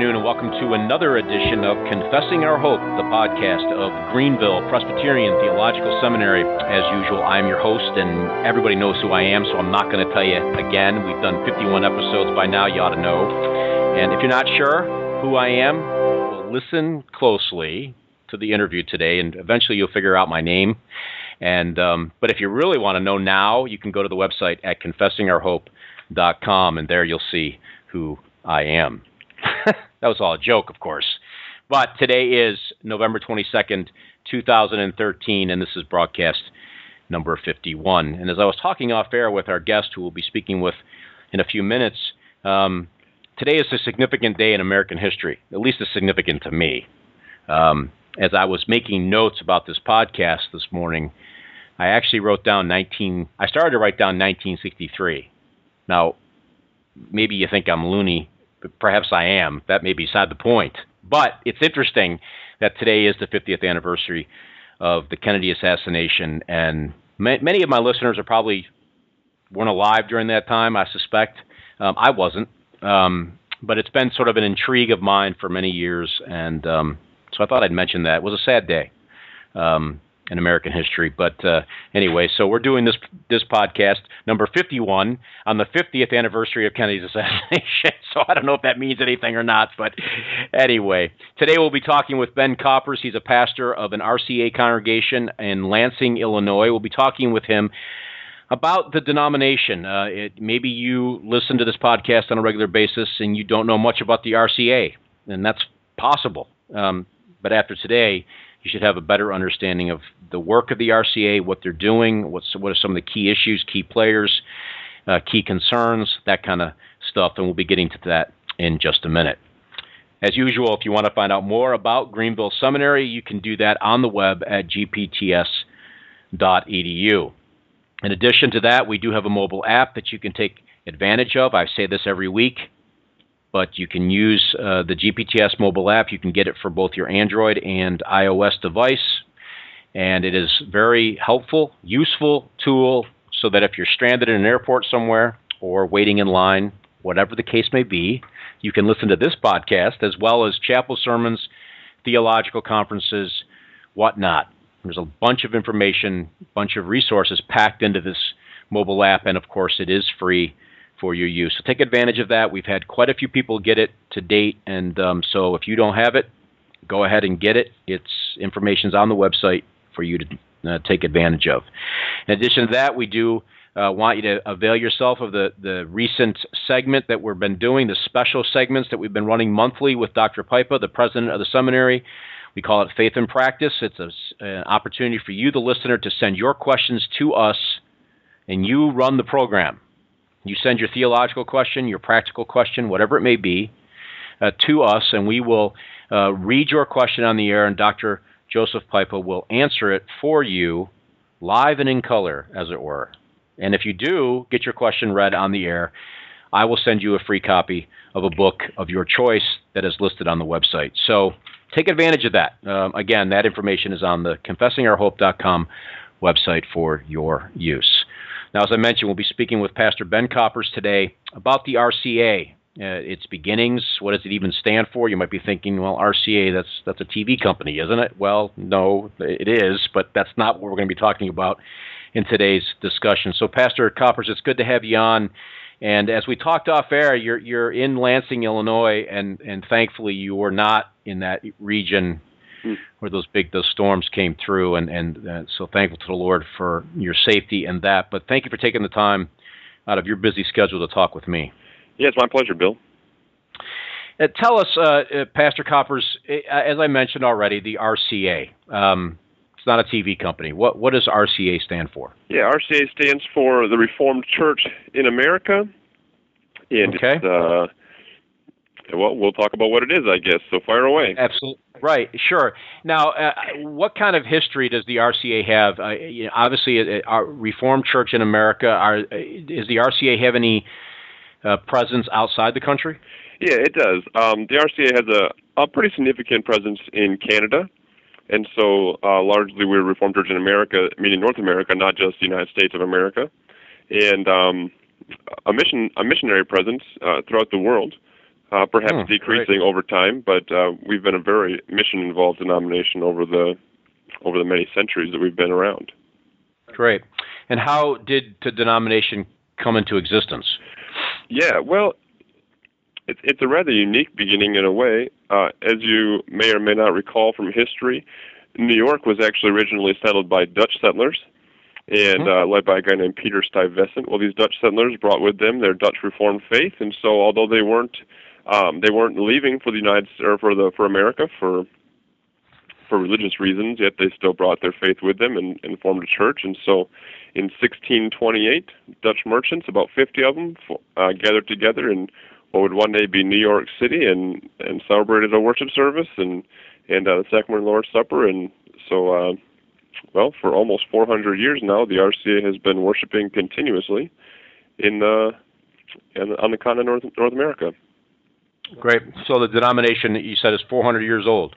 Afternoon, and welcome to another edition of Confessing Our Hope, the podcast of Greenville Presbyterian Theological Seminary. As usual, I'm your host, and everybody knows who I am, so I'm not going to tell you again. We've done 51 episodes by now, you ought to know. And if you're not sure who I am, well, listen closely to the interview today, and eventually you'll figure out my name. And but if you really want to know now, you can go to the website at confessingourhope.com, and there you'll see who I am. That was all a joke, of course. But today is November 22nd, 2013, and this is broadcast number 51. And as I was talking off air with our guest, who we'll be speaking with in a few minutes, today is a significant day in American history, at least it's significant to me. As I was making notes about this podcast this morning, I actually wrote down I started to write down 1963. Now, maybe you think I'm loony. But perhaps I am. That may be beside the point. But it's interesting that today is the 50th anniversary of the Kennedy assassination, and many of my listeners are probably weren't alive during that time, I suspect. I wasn't. But it's been sort of an intrigue of mine for many years, and so I thought I'd mention that. It was a sad day in American history. But anyway, so we're doing this podcast, number 51, on the 50th anniversary of Kennedy's assassination. So I don't know if that means anything or not, but anyway. Today we'll be talking with Ben Coppers. He's a pastor of an RCA congregation in Lansing, Illinois. We'll be talking with him about the denomination. Maybe you listen to this podcast on a regular basis and you don't know much about the RCA, and that's possible. But after today, you should have a better understanding of the work of the RCA, what they're doing, what are some of the key issues, key players, key concerns, that kind of stuff. And we'll be getting to that in just a minute. As usual, if you want to find out more about Greenville Seminary, you can do that on the web at gpts.edu. In addition to that, we do have a mobile app that you can take advantage of. I say this every week. But you can use the GPTS mobile app. You can get it for both your Android and iOS device. And it is very helpful, useful tool so that if you're stranded in an airport somewhere or waiting in line, whatever the case may be, you can listen to this podcast as well as chapel sermons, theological conferences, whatnot. There's a bunch of information, bunch of resources packed into this mobile app. And, of course, it is free for your use. So take advantage of that. We've had quite a few people get it to date, and so if you don't have it, go ahead and get it. It's information's on the website for you to take advantage of. In addition to that, we do want you to avail yourself of the recent segment that we've been doing, the special segments that we've been running monthly with Dr. Piper, the president of the seminary. We call it Faith in Practice. It's an opportunity for you, the listener, to send your questions to us, and you run the program. You send your theological question, your practical question, whatever it may be, to us, and we will read your question on the air, and Dr. Joseph Piper will answer it for you live and in color, as it were. And if you do get your question read on the air, I will send you a free copy of a book of your choice that is listed on the website. So take advantage of that. Again, that information is on the confessingourhope.com website for your use. Now, as I mentioned, we'll be speaking with Pastor Ben Coppers today about the RCA, its beginnings. What does it even stand for? You might be thinking, well, RCA, that's a TV company, isn't it? Well, no, it is, but that's not what we're going to be talking about in today's discussion. So, Pastor Coppers, it's good to have you on. And as we talked off air, you're in Lansing, Illinois, and thankfully you were not in that region where those storms came through, and so thankful to the Lord for your safety and that. But thank you for taking the time out of your busy schedule to talk with me. Yeah, it's my pleasure, Bill. Tell us, Pastor Coppers, as I mentioned already, the RCA. It's not a TV company. What does RCA stand for? Yeah, RCA stands for the Reformed Church in America. And okay. Well, we'll talk about what it is, I guess, so fire away. Absolutely. Right, sure. Now, what kind of history does the RCA have? Obviously, our Reformed Church in America, does the RCA have any presence outside the country? Yeah, it does. The RCA has a pretty significant presence in Canada, and so largely we're Reformed Church in America, meaning North America, not just the United States of America, and a missionary presence throughout the world. perhaps decreasing over time, but we've been a very mission-involved denomination over the many centuries that we've been around. Great. And how did the denomination come into existence? Yeah, well, it's a rather unique beginning in a way. As you may or may not recall from history, New York was actually originally settled by Dutch settlers and led by a guy named Peter Stuyvesant. Well, these Dutch settlers brought with them their Dutch Reformed faith, and so although they weren't leaving for the for America for religious reasons, yet they still brought their faith with them and formed a church. And so in 1628, Dutch merchants, about 50 of them, gathered together in what would one day be New York City and celebrated a worship service and the Sacrament of the Lord's Supper. And so, well, for almost 400 years now, the RCA has been worshiping continuously on the continent of North America. Great. So the denomination that you said is 400 years old.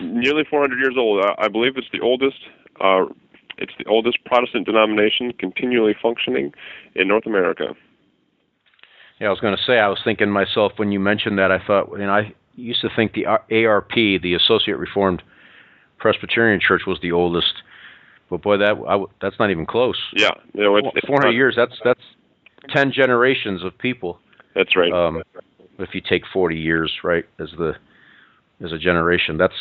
Nearly 400 years old. I believe it's the oldest. It's the oldest Protestant denomination continually functioning in North America. Yeah, I was going to say. I was thinking myself when you mentioned that. I thought, I used to think the ARP, the Associate Reformed Presbyterian Church, was the oldest. But boy, that's not even close. Yeah, it's 400 years. That's 10 generations of people. That's right. If you take 40 years, right, as a generation, that's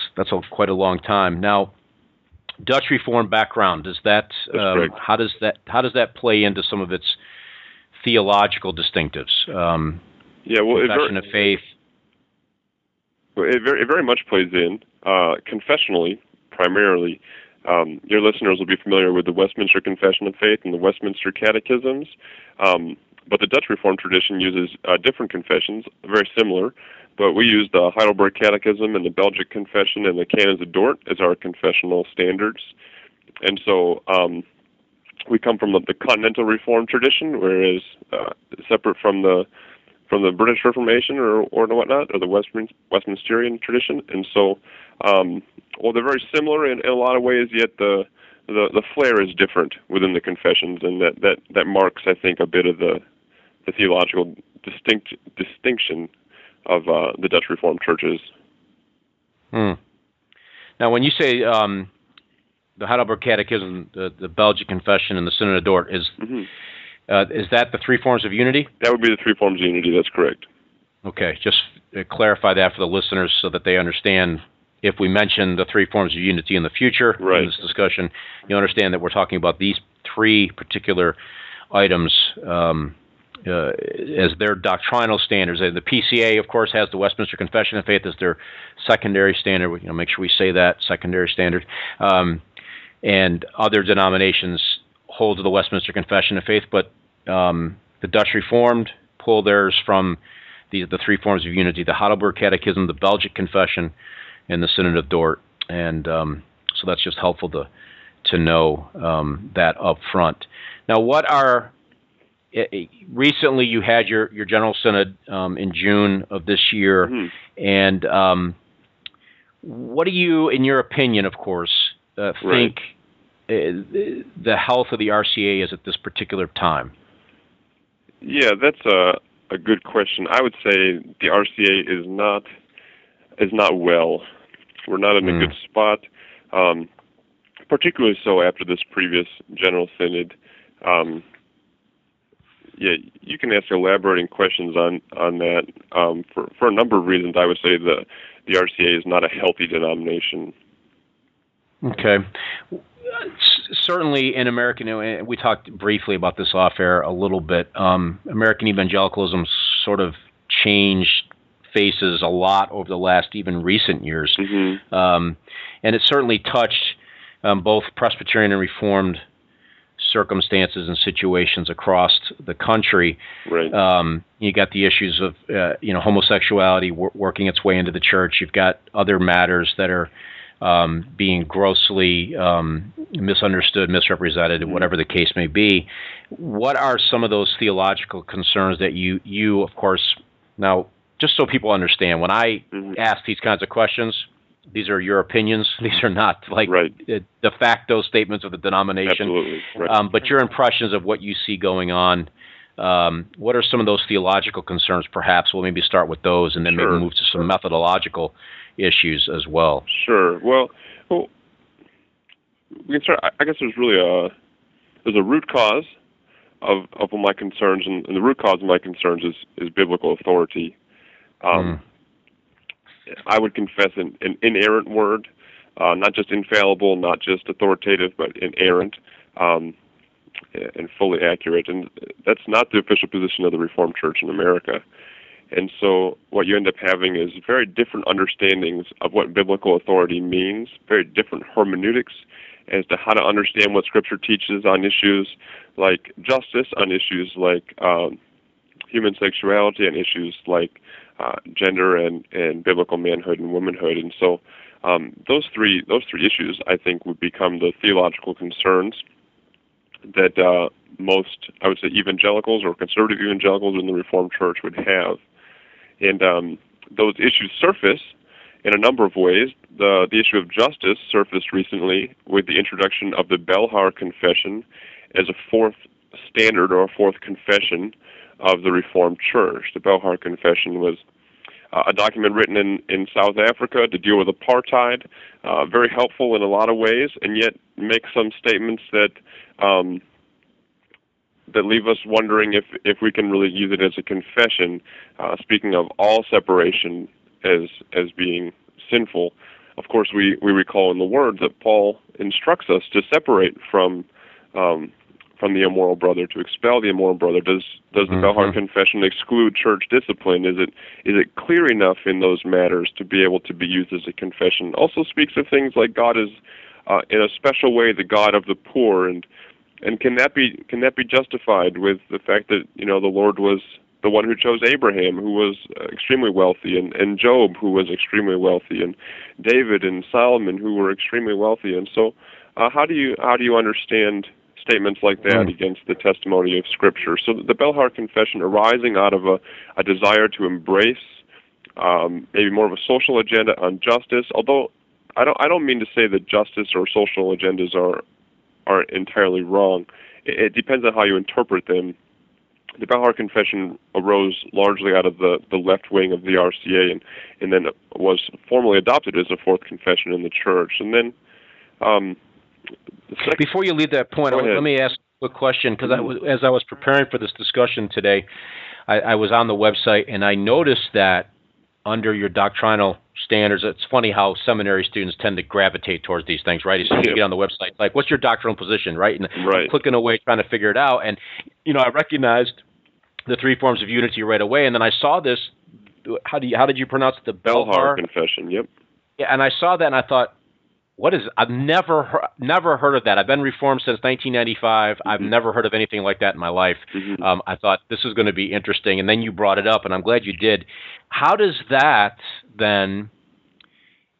quite a long time. Now, Dutch Reformed background, is that how does that play into some of its theological distinctives? Confession of faith. It very much plays in confessionally, primarily. Your listeners will be familiar with the Westminster Confession of Faith and the Westminster Catechisms. But the Dutch Reformed tradition uses different confessions, very similar, but we use the Heidelberg Catechism and the Belgic Confession and the Canons of Dort as our confessional standards. And so we come from the continental Reformed tradition, whereas separate from the British Reformation or whatnot, or the Westminsterian tradition. And so, they're very similar in a lot of ways, yet the flair is different within the confessions, and that marks, I think, a bit of the theological distinction of the Dutch Reformed churches. Now, when you say the Heidelberg Catechism, the Belgic Confession, and the Synod of Dort, is that the three forms of unity? That would be the three forms of unity, that's correct. Okay, just clarify that for the listeners so that they understand. If we mention the three forms of unity in the future in this discussion, you understand that we're talking about these three particular items as their doctrinal standards. The PCA, of course, has the Westminster Confession of Faith as their secondary standard. We, make sure we say that, secondary standard. And other denominations hold to the Westminster Confession of Faith, but the Dutch Reformed pull theirs from the three forms of unity, the Heidelberg Catechism, the Belgic Confession, in the Synod of Dort, and so that's just helpful to know that up front. Now, recently you had your General Synod in June of this year, and what do you, in your opinion, of course, think the health of the RCA is at this particular time? Yeah, that's a good question. I would say the RCA is not well. We're not in a good spot, particularly so after this previous General Synod. You can ask elaborating questions on that. For a number of reasons, I would say the RCA is not a healthy denomination. Okay. Certainly in American, we talked briefly about this off air a little bit, American evangelicalism sort of changed faces a lot over the last, even recent years. And it certainly touched both Presbyterian and Reformed circumstances and situations across the country. Right. You got the issues of, homosexuality working its way into the church. You've got other matters that are being grossly misunderstood, misrepresented, whatever the case may be. What are some of those theological concerns that you of course, now, just so people understand, when I ask these kinds of questions, these are your opinions. These are not like de facto statements of the denomination. Absolutely. Right. But your impressions of what you see going on What are some of those theological concerns? Perhaps we'll maybe start with those and then maybe move to some methodological issues as well. Sure. Well, we can start. I guess there's really a root cause of my concerns, and the root cause of my concerns is biblical authority. I would confess an inerrant word, not just infallible, not just authoritative, but inerrant. And fully accurate, and that's not the official position of the Reformed Church in America. And so what you end up having is very different understandings of what biblical authority means, very different hermeneutics as to how to understand what Scripture teaches on issues like justice, on issues like human sexuality, on issues like gender and biblical manhood and womanhood. And so those three issues, I think, would become the theological concerns that most, I would say, evangelicals or conservative evangelicals in the Reformed Church would have. And those issues surface in a number of ways. The issue of justice surfaced recently with the introduction of the Belhar Confession as a fourth standard or a fourth confession of the Reformed Church. The Belhar Confession was a document written in South Africa to deal with apartheid, very helpful in a lot of ways, and yet makes some statements that that leave us wondering if we can really use it as a confession, speaking of all separation as being sinful. Of course, we recall in the Word that Paul instructs us to separate from the immoral brother, to expel the immoral brother. Does the Belhar Confession exclude church discipline? Is it clear enough in those matters to be able to be used as a confession? Also speaks of things like God is in a special way the God of the poor, and can that be justified with the fact that, you know, the Lord was the one who chose Abraham, who was extremely wealthy, and Job, who was extremely wealthy, and David and Solomon, who were extremely wealthy. And so how do you understand statements like that against the testimony of Scripture? So the Belhar Confession, arising out of a desire to embrace maybe more of a social agenda on justice, although I don't mean to say that justice or social agendas are entirely wrong. It depends on how you interpret them. The Belhar Confession arose largely out of the left wing of the RCA and then was formally adopted as a fourth confession in the Church. And then before you leave that point, let me ask a question, because as I was preparing for this discussion today, I was on the website and I noticed that under your doctrinal standards, it's funny how seminary students tend to gravitate towards these things, right? As soon as you get on the website, like, what's your doctrinal position, right? And I'm clicking away trying to figure it out. And, you know, I recognized the three forms of unity right away. And then I saw this, how did you pronounce it? The Belhar Confession, yep. Yeah, and I saw that and I thought, what is it? I've never heard of that. I've been Reformed since 1995. I've never heard of anything like that in my life. I thought this is going to be interesting, and then you brought it up, and I'm glad you did. How does that then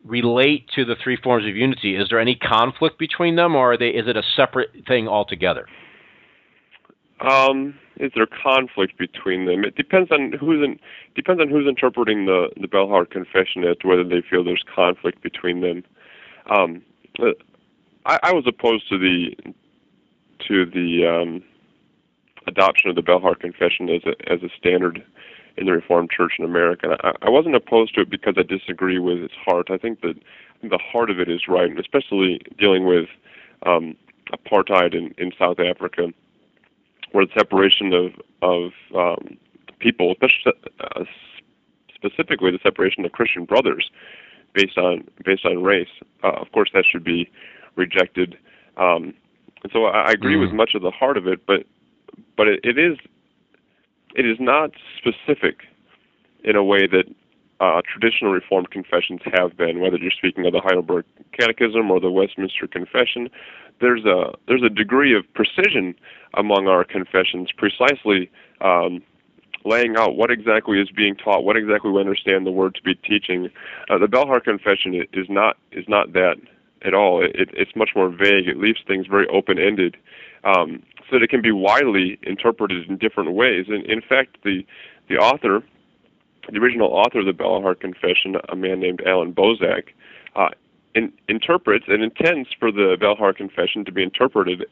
relate to the three forms of unity? Is there any conflict between them, or is it a separate thing altogether? Is there conflict between them? It depends on who's interpreting the Belhar Confession as to whether they feel there's conflict between them. I was opposed to the adoption of the Belhar Confession as a standard in the Reformed Church in America. I wasn't opposed to it because I disagree with its heart. I think that the heart of it is right, especially dealing with apartheid in South Africa, where the separation of people, specifically the separation of Christian brothers, based on race, of course that should be rejected. And so I agree with much of the heart of it, but it is not specific in a way that traditional Reformed confessions have been. Whether you're speaking of the Heidelberg Catechism or the Westminster Confession, there's a degree of precision among our confessions, precisely. Laying out what exactly is being taught, what exactly we understand the Word to be teaching. The Belhar Confession is not that at all. It's much more vague. It leaves things very open-ended, so that it can be widely interpreted in different ways. And in fact, the author, the original author of the Belhar Confession, a man named Alan Bozak, interprets and intends for the Belhar Confession to be interpreted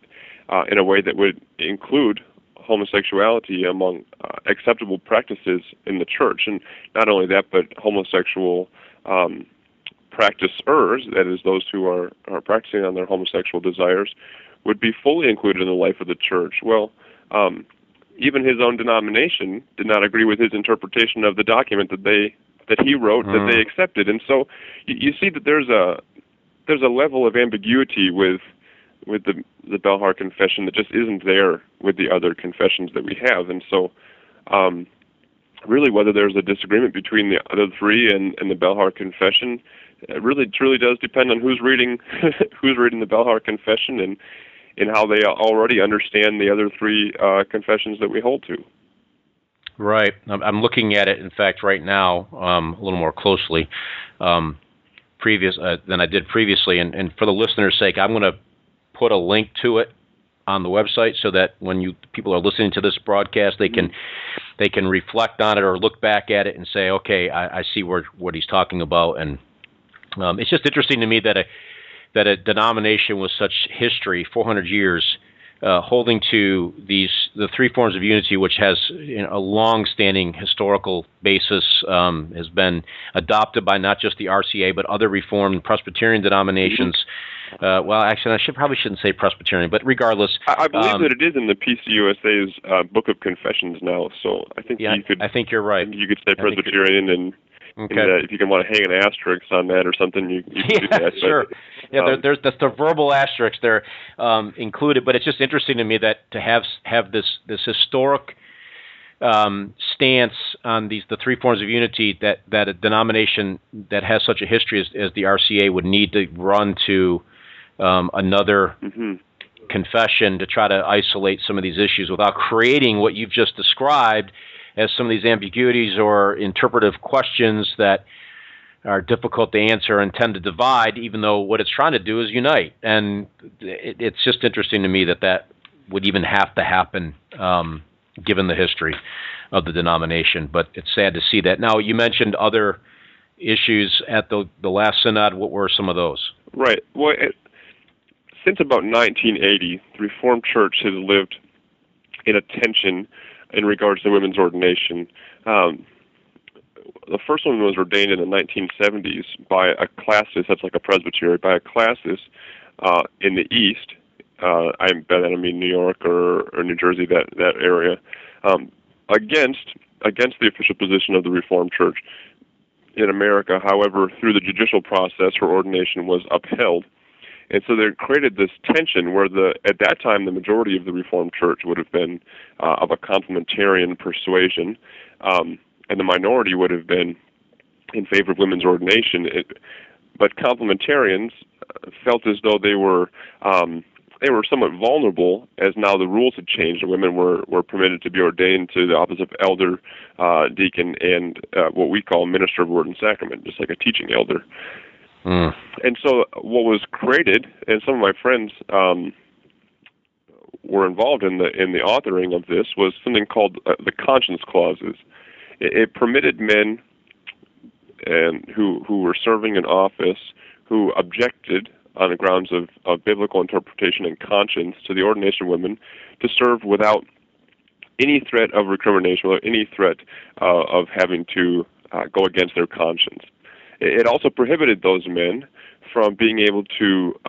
in a way that would include homosexuality among acceptable practices in the church. And not only that, but homosexual practicers, that is, those who are practicing on their homosexual desires, would be fully included in the life of the church. Well, even his own denomination did not agree with his interpretation of the document that he wrote, that they accepted. And so you see that there's a level of ambiguity with the Belhar Confession that just isn't there with the other confessions that we have. And so really, whether there's a disagreement between the other three and the Belhar Confession, it really truly does depend on who's reading the Belhar Confession and how they already understand the other three confessions that we hold to. Right. I'm looking at it, in fact, right now, a little more closely than I did previously. And for the listener's sake, I'm going to put a link to it on the website so that when people are listening to this broadcast, they can reflect on it or look back at it and say, okay, I see what he's talking about. And it's just interesting to me that a denomination with such history, 400 years, holding to the three forms of unity, which has a long-standing historical basis, has been adopted by not just the RCA but other Reformed Presbyterian denominations. Well, actually, I probably shouldn't say Presbyterian, but regardless, I believe that it is in the PCUSA's Book of Confessions now. So I think I think you're right. You could say Presbyterian and. Okay. If you can want to hang an asterisk on that or something, you can do that. Sure. There's the verbal asterisks there included, but it's just interesting to me that to have this historic stance on the three forms of unity that a denomination that has such a history as the RCA would need to run to another confession to try to isolate some of these issues without creating what you've just described as some of these ambiguities or interpretive questions that are difficult to answer and tend to divide, even though what it's trying to do is unite. And it's just interesting to me that would even have to happen, given the history of the denomination. But it's sad to see that. Now, you mentioned other issues at the last synod. What were some of those? Right. Well, since about 1980, the Reformed Church has lived in a tension in regards to women's ordination. The first woman was ordained in the 1970s by a classis, that's like a presbytery, by a classis in the East. By that I mean New York or New Jersey, that area, against the official position of the Reformed Church in America. However, through the judicial process, her ordination was upheld. And so they created this tension where at that time the majority of the Reformed Church would have been of a complementarian persuasion, and the minority would have been in favor of women's ordination. But complementarians felt as though they were somewhat vulnerable, as now the rules had changed and women were permitted to be ordained to the office of elder, deacon, and what we call minister of word and sacrament, just like a teaching elder. Mm. And so what was created, and some of my friends were involved in the authoring of this, was something called the conscience clauses. It permitted men and who were serving in office who objected on the grounds of biblical interpretation and conscience to the ordination of women to serve without any threat of recrimination or any threat of having to go against their conscience. It also prohibited those men from being able to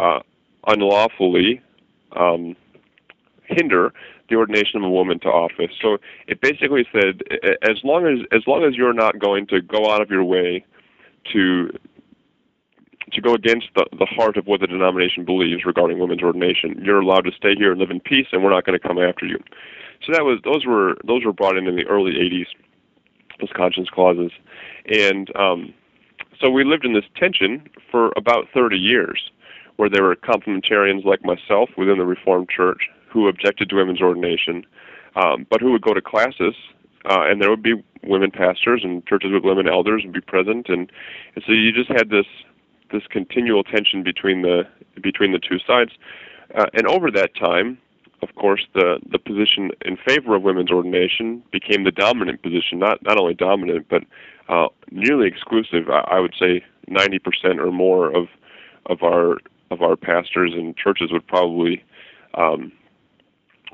unlawfully hinder the ordination of a woman to office. So it basically said, as long as you're not going to go out of your way to go against the heart of what the denomination believes regarding women's ordination, you're allowed to stay here and live in peace, and we're not going to come after you. So those were brought in the early '80s, those conscience clauses, and. So we lived in this tension for about 30 years, where there were complementarians like myself within the Reformed Church who objected to women's ordination, but who would go to classes, and there would be women pastors and churches with women elders would be present, and so you just had this continual tension between the two sides, and over that time, of course, the position in favor of women's ordination became the dominant position, not only dominant, but nearly exclusive. I would say 90% or more of our pastors and churches would probably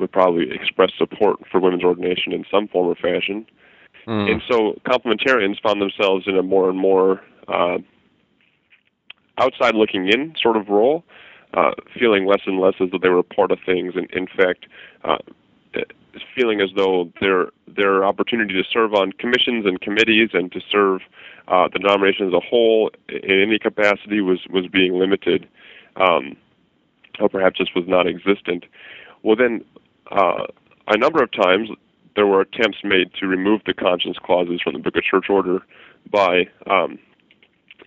would probably express support for women's ordination in some form or fashion. Mm. And so complementarians found themselves in a more and more outside-looking-in sort of role, feeling less and less as though they were a part of things, and in fact, feeling as though their opportunity to serve on commissions and committees and to serve the denomination as a whole in any capacity was being limited, or perhaps just was non-existent. Well, then, a number of times there were attempts made to remove the conscience clauses from the Book of Church Order by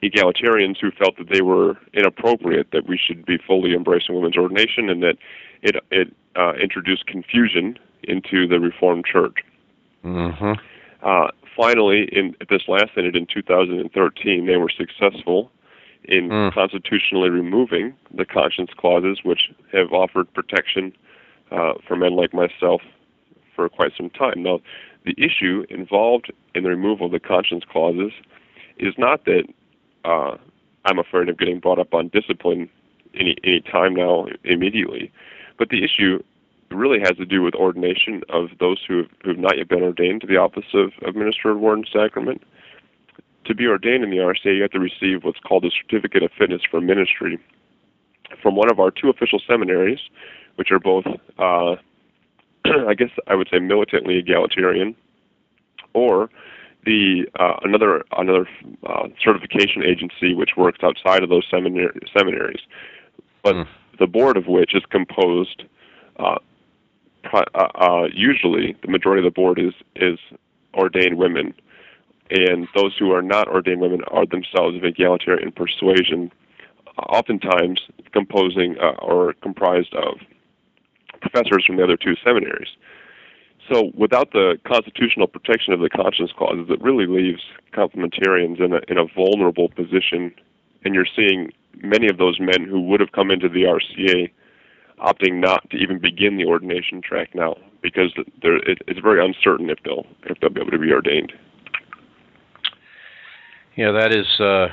egalitarians who felt that they were inappropriate, that we should be fully embracing women's ordination, and that it introduced confusion into the Reformed Church. Mm-hmm. Finally, at this last Synod in 2013, they were successful in constitutionally removing the conscience clauses, which have offered protection for men like myself for quite some time. Now, the issue involved in the removal of the conscience clauses is not that I'm afraid of getting brought up on discipline any time now immediately, but the issue really has to do with ordination of those who have not yet been ordained to the office of minister of word and sacrament. To be ordained in the RCA, you have to receive what's called a certificate of fitness for ministry from one of our two official seminaries, which are both, I guess I would say, militantly egalitarian, or the another certification agency which works outside of those seminaries, but the board of which is composed usually the majority of the board is ordained women, and those who are not ordained women are themselves of egalitarian persuasion, oftentimes composing or comprised of professors from the other two seminaries. So without the constitutional protection of the conscience clauses, it really leaves complementarians in a vulnerable position, and you're seeing many of those men who would have come into the RCA opting not to even begin the ordination track now because it's very uncertain if they'll be able to be ordained. Yeah, that is. I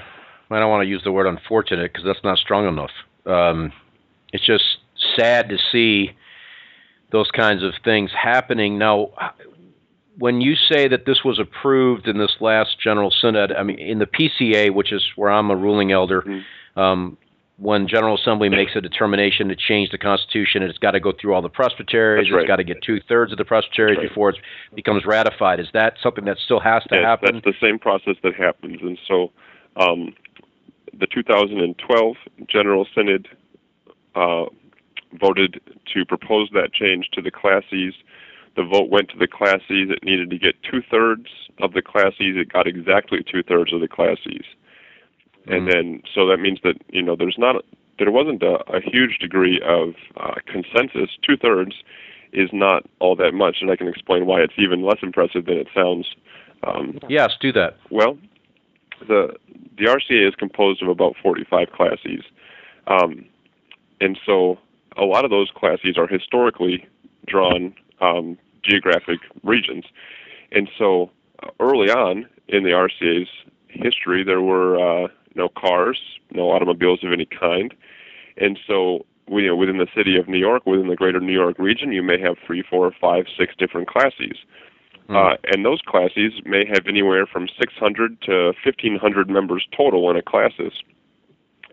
don't want to use the word unfortunate because that's not strong enough. It's just sad to see those kinds of things happening. Now, when you say that this was approved in this last General Synod, I mean, in the PCA, which is where I'm a ruling elder, when General Assembly makes a determination to change the Constitution, it's got to go through all the presbyteries, right. It's got to get 2/3 of the presbyteries before it becomes ratified. Is that something that still has to happen? That's the same process that happens. And so the 2012 General Synod voted to propose that change to the classes. The vote went to the classes. It needed to get 2/3 of the classes. It got exactly 2/3 of the classes. And then, so that means that, you know, there wasn't a huge degree of consensus. 2/3 is not all that much, and I can explain why it's even less impressive than it sounds. Yes, do that. Well, the RCA is composed of about 45 classes. And so a lot of those classes are historically drawn geographic regions. And so early on in the RCA's history, there were no cars, no automobiles of any kind. And so within the city of New York, within the greater New York region, you may have 3, 4, 5, 6 different classes. And those classes may have anywhere from 600 to 1,500 members total in a classes.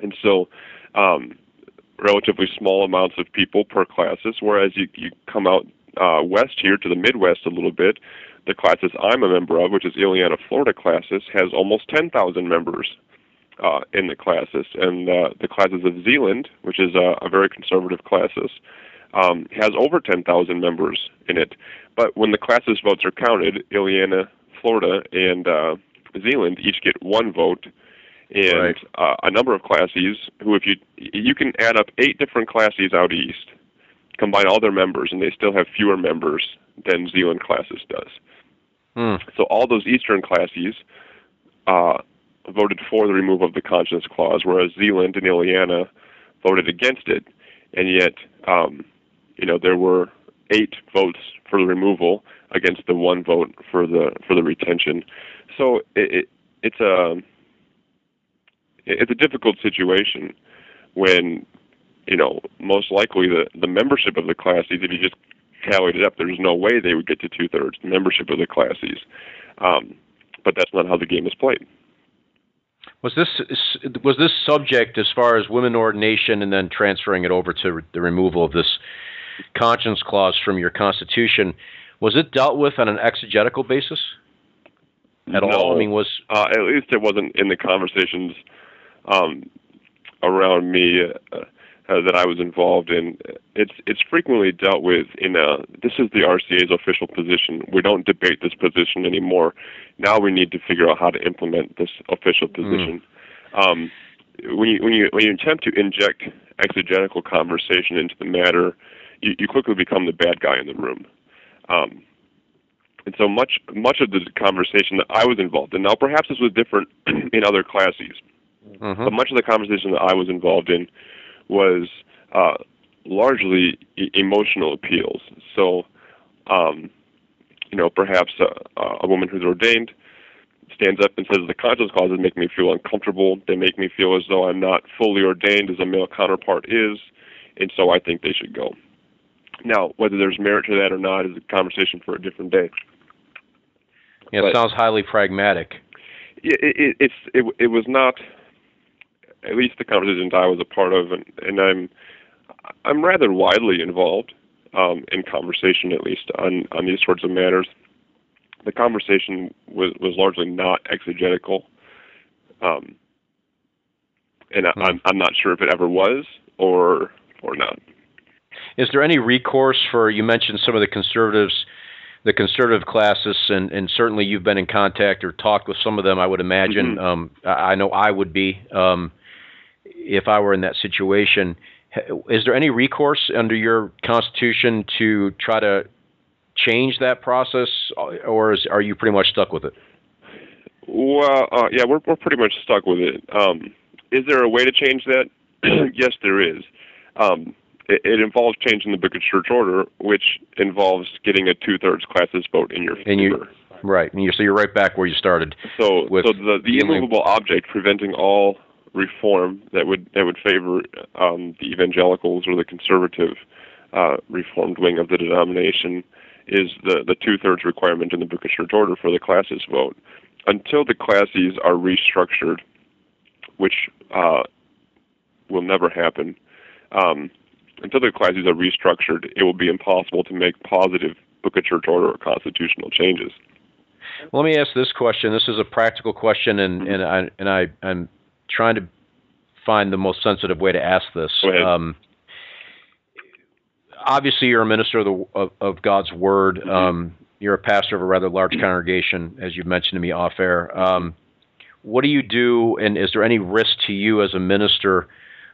And so relatively small amounts of people per classes, whereas you come out west here to the Midwest a little bit, the classes I'm a member of, which is Illiana, Florida classes, has almost 10,000 members in the classes. And the classes of Zealand, which is a very conservative classes, has over 10,000 members in it. But when the classes votes are counted, Illiana, Florida, and Zealand each get one vote. And right. A number of classes who, if you can add up 8 different classes out east, combine all their members, and they still have fewer members than Zealand classes does. So all those eastern classes voted for the removal of the conscience clause, whereas Zealand and Illiana voted against it. And yet, there were 8 votes for the removal against the 1 vote for the retention. So it's a difficult situation when, most likely the membership of the classes, if you just tallied it up, there's no way they would get to two-thirds membership of the classes. But that's not how the game is played. Was this subject, as far as women ordination and then transferring it over to the removal of this conscience clause from your Constitution, was it dealt with on an exegetical basis at all? I mean, at least it wasn't in the conversations around me that I was involved in. It's frequently dealt with this is the RCA's official position. We don't debate this position anymore. Now we need to figure out how to implement this official position. When you attempt to inject exegetical conversation into the matter, you quickly become the bad guy in the room. And so much of the conversation that I was involved in, now perhaps this was different in other classes, but much of the conversation that I was involved in was largely emotional appeals. So, perhaps a woman who's ordained stands up and says, the conscience clauses make me feel uncomfortable. They make me feel as though I'm not fully ordained as a male counterpart is, and so I think they should go. Now, whether there's merit to that or not is a conversation for a different day. Yeah, it sounds highly pragmatic. It was not, at least the conversations I was a part of, and I'm rather widely involved in conversation, at least on these sorts of matters. The conversation was largely not exegetical, and I'm not sure if it ever was or not. Is there any recourse for, you mentioned some of the conservatives, the conservative classes, and certainly you've been in contact or talked with some of them, I would imagine. I know I would be if I were in that situation. Is there any recourse under your Constitution to try to change that process, or are you pretty much stuck with it? Well, yeah, we're pretty much stuck with it. Is there a way to change that? Yes, there is. It involves changing the Book of Church Order, which involves getting a two-thirds classes vote in your favor. So you're right back where you started. So the immovable object preventing all reform that would favor the evangelicals or the conservative reformed wing of the denomination is the two-thirds requirement in the Book of Church Order for the classes vote. Until the classes are restructured, which will never happen, until the classes are restructured, it will be impossible to make positive Book of Church Order or constitutional changes. Well, let me ask this question. This is a practical question, and I'm trying to find the most sensitive way to ask this. Go ahead. Obviously, you're a minister of God's Word. You're a pastor of a rather large congregation, as you've mentioned to me off air. What do you do, and is there any risk to you as a minister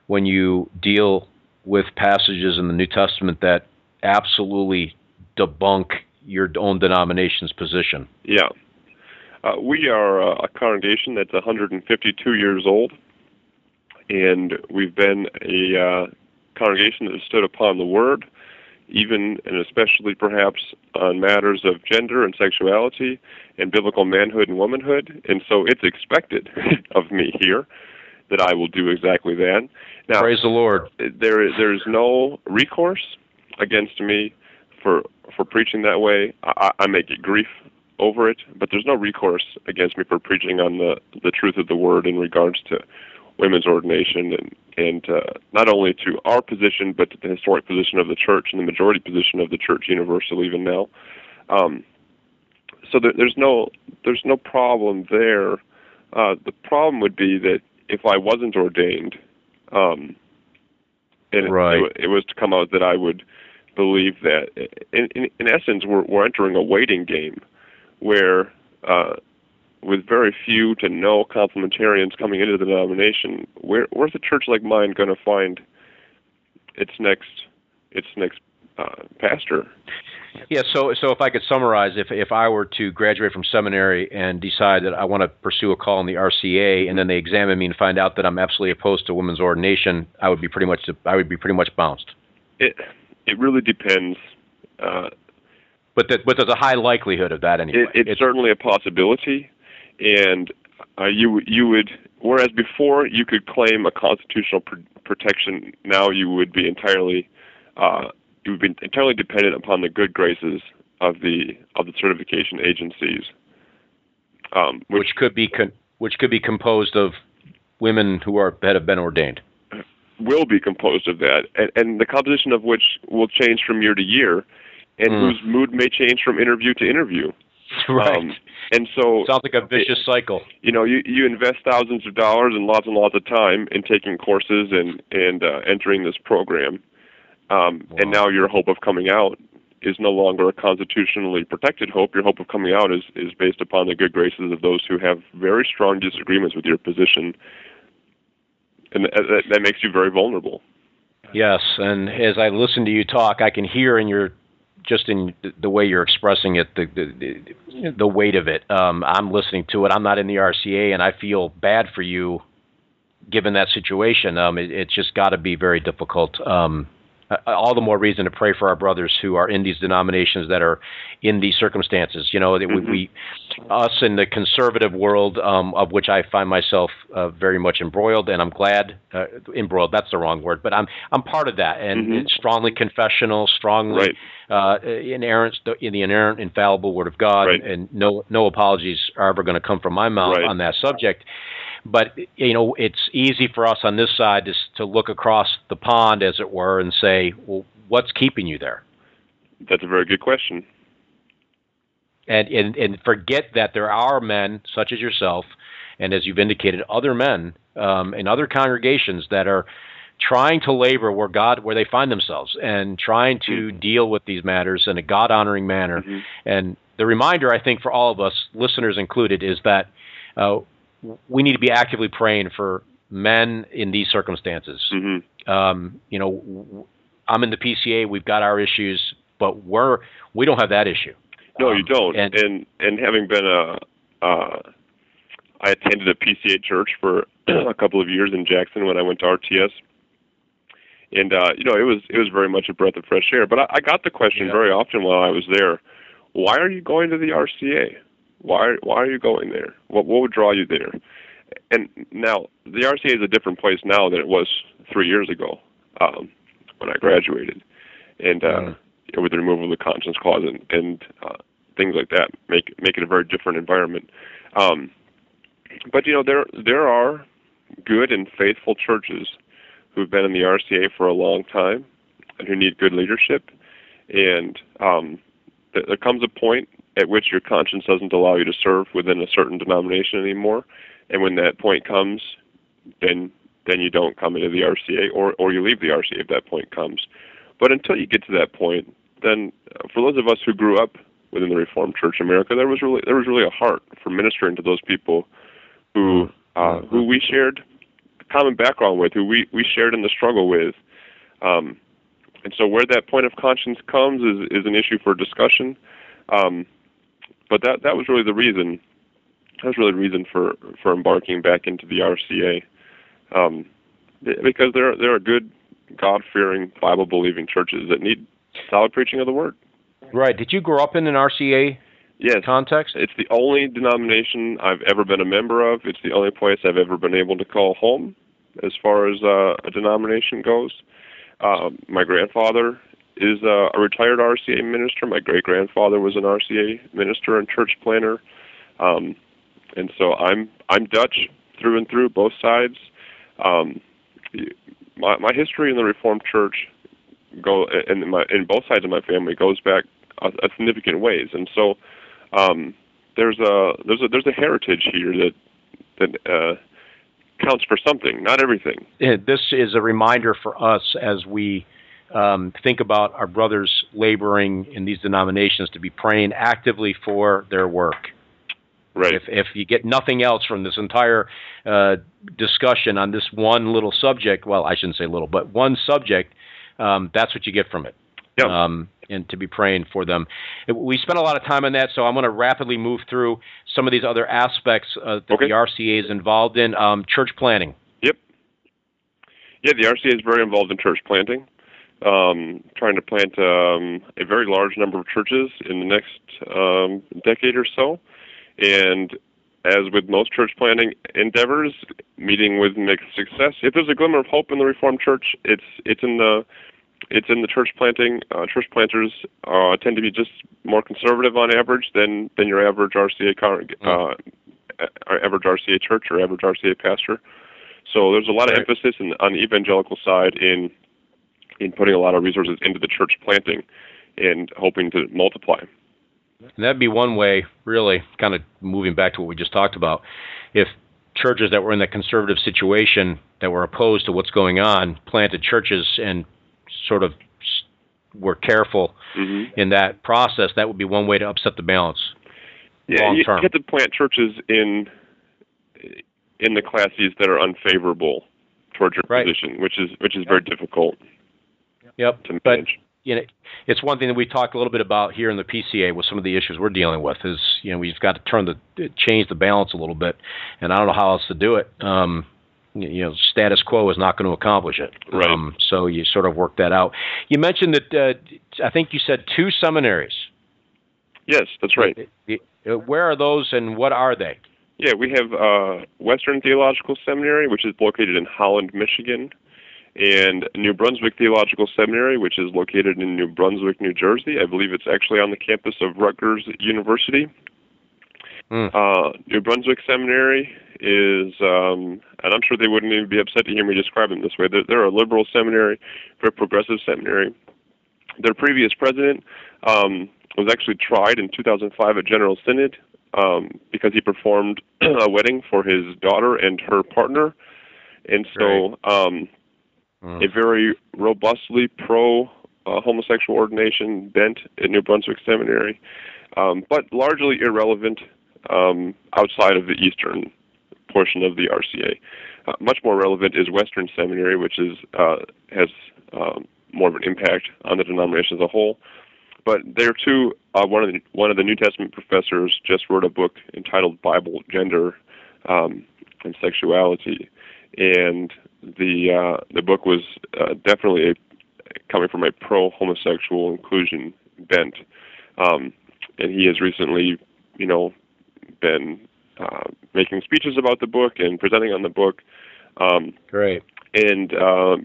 when you deal with passages in the New Testament that absolutely debunk your own denomination's position? Yeah. We are a congregation that's 152 years old, and we've been a congregation that has stood upon the Word, even and especially perhaps on matters of gender and sexuality and biblical manhood and womanhood, and so it's expected of me here that I will do exactly that. Now, praise the Lord. There's no recourse against me for preaching that way. I may get grief over it, but there's no recourse against me for preaching on the truth of the Word in regards to women's ordination and not only to our position, but to the historic position of the Church and the majority position of the Church universal even now. So there's no problem there. The problem would be that if I wasn't ordained, it was to come out that I would believe that, in essence, we're entering a waiting game where, with very few to no complementarians coming into the denomination, where's a church like mine going to find its next pastor? Yeah, so if I could summarize, if I were to graduate from seminary and decide that I want to pursue a call in the RCA, and then they examine me and find out that I'm absolutely opposed to women's ordination, I would be pretty much bounced. It really depends, but there's a high likelihood of that anyway. It's certainly a possibility, and you would. Whereas before you could claim a constitutional protection, now you would be entirely it would be entirely dependent upon the good graces of the certification agencies, which could be composed of women who are that have been ordained. Will be composed of that, and the composition of which will change from year to year, and whose mood may change from interview to interview. Right. And so sounds like a vicious cycle. You know, you invest thousands of dollars and lots of time in taking courses and entering this program, wow. And now your hope of coming out is no longer a constitutionally protected hope. Your hope of coming out is based upon the good graces of those who have very strong disagreements with your position, and that makes you very vulnerable. Yes, and as I listen to you talk, I can hear in your just in the way you're expressing it, the weight of it. I'm listening to it. I'm not in the RCA, and I feel bad for you, given that situation. It's just got to be very difficult. All the more reason to pray for our brothers who are in these denominations that are in these circumstances. You know, us in the conservative world, of which I find myself very much embroiled, and I'm glad embroiled. That's the wrong word, but I'm part of that, and it's strongly confessional, strongly inerrant in the inerrant, infallible Word of God, and no apologies are ever going to come from my mouth on that subject. But, you know, it's easy for us on this side to look across the pond, as it were, and say, well, what's keeping you there? That's a very good question. And forget that there are men such as yourself, and as you've indicated, other men in other congregations that are trying to labor where they find themselves and trying to deal with these matters in a God-honoring manner. Mm-hmm. And the reminder, I think, for all of us, listeners included, is that we need to be actively praying for men in these circumstances. Mm-hmm. You know, I'm in the PCA. We've got our issues, but we don't have that issue. No, you don't. And having been I attended a PCA church for a couple of years in Jackson when I went to RTS, and you know, it was very much a breath of fresh air. But I got the question very often while I was there: why are you going to the RCA? Why are you going there? What would draw you there? And now, the RCA is a different place now than it was 3 years ago when I graduated. And with the removal of the conscience clause and things like that, make it a very different environment. But, you know, there are good and faithful churches who've been in the RCA for a long time and who need good leadership. And there comes a point at which your conscience doesn't allow you to serve within a certain denomination anymore, and when that point comes, then you don't come into the RCA, or you leave the RCA if that point comes. But until you get to that point, then for those of us who grew up within the Reformed Church in America, there was really a heart for ministering to those people who we shared a common background with, who we shared in the struggle with, and so where that point of conscience comes is an issue for discussion. But that was really the reason. That was really the reason for embarking back into the RCA, because there are good, God-fearing, Bible-believing churches that need solid preaching of the Word. Right. Did you grow up in an RCA context? It's the only denomination I've ever been a member of. It's the only place I've ever been able to call home, as far as a denomination goes. My grandfather is a retired RCA minister. My great-grandfather was an RCA minister and church planner. And so I'm Dutch through and through, both sides. My history in the Reformed Church in both sides of my family goes back a significant ways. And so there's a heritage here that counts for something, not everything. This is a reminder for us as we think about our brothers laboring in these denominations to be praying actively for their work. Right. If you get nothing else from this entire discussion on this one little subject, well, I shouldn't say little, but one subject, that's what you get from it. Yep. And to be praying for them. We spent a lot of time on that, so I'm going to rapidly move through some of these other aspects that the RCA is involved in. Church planting. Yep. Yeah, the RCA is very involved in church planting. Trying to plant a very large number of churches in the next decade or so. And as with most church planting endeavors, meeting with mixed success. If there's a glimmer of hope in the Reformed Church, it's in the It's in the church planting. Church planters tend to be just more conservative on average than your average RCA average RCA church or average RCA pastor. So there's a lot of emphasis on the evangelical side in putting a lot of resources into the church planting and hoping to multiply. And that'd be one way, really, kind of moving back to what we just talked about. If churches that were in that conservative situation that were opposed to what's going on planted churches and sort of were careful in that process, that would be one way to upset the balance. Yeah, long term. You have to plant churches in the classes that are unfavorable towards your position, which is very difficult. Yep, to manage. You know, it's one thing that we talked a little bit about here in the PCA with some of the issues we're dealing with is, you know, we've got to change the balance a little bit, and I don't know how else to do it. You know, status quo is not going to accomplish it. Right. So you sort of work that out. You mentioned that I think you said 2 seminaries. Yes, that's right. Where are those and what are they? Yeah, we have Western Theological Seminary, which is located in Holland, Michigan, and New Brunswick Theological Seminary, which is located in New Brunswick, New Jersey. I believe it's actually on the campus of Rutgers University. New Brunswick Seminary is, and I'm sure they wouldn't even be upset to hear me describe them this way. They're a liberal seminary, very progressive seminary. Their previous president was actually tried in 2005 at General Synod because he performed a wedding for his daughter and her partner. And so a very robustly pro-homosexual ordination bent at New Brunswick Seminary, but largely irrelevant outside of the eastern portion of the RCA. Much more relevant is Western Seminary, which is has more of an impact on the denomination as a whole. But there too, one of the New Testament professors just wrote a book entitled Bible, Gender, and Sexuality, and the book was definitely coming from a pro-homosexual inclusion bent, and he has recently, you know, been making speeches about the book and presenting on the book, and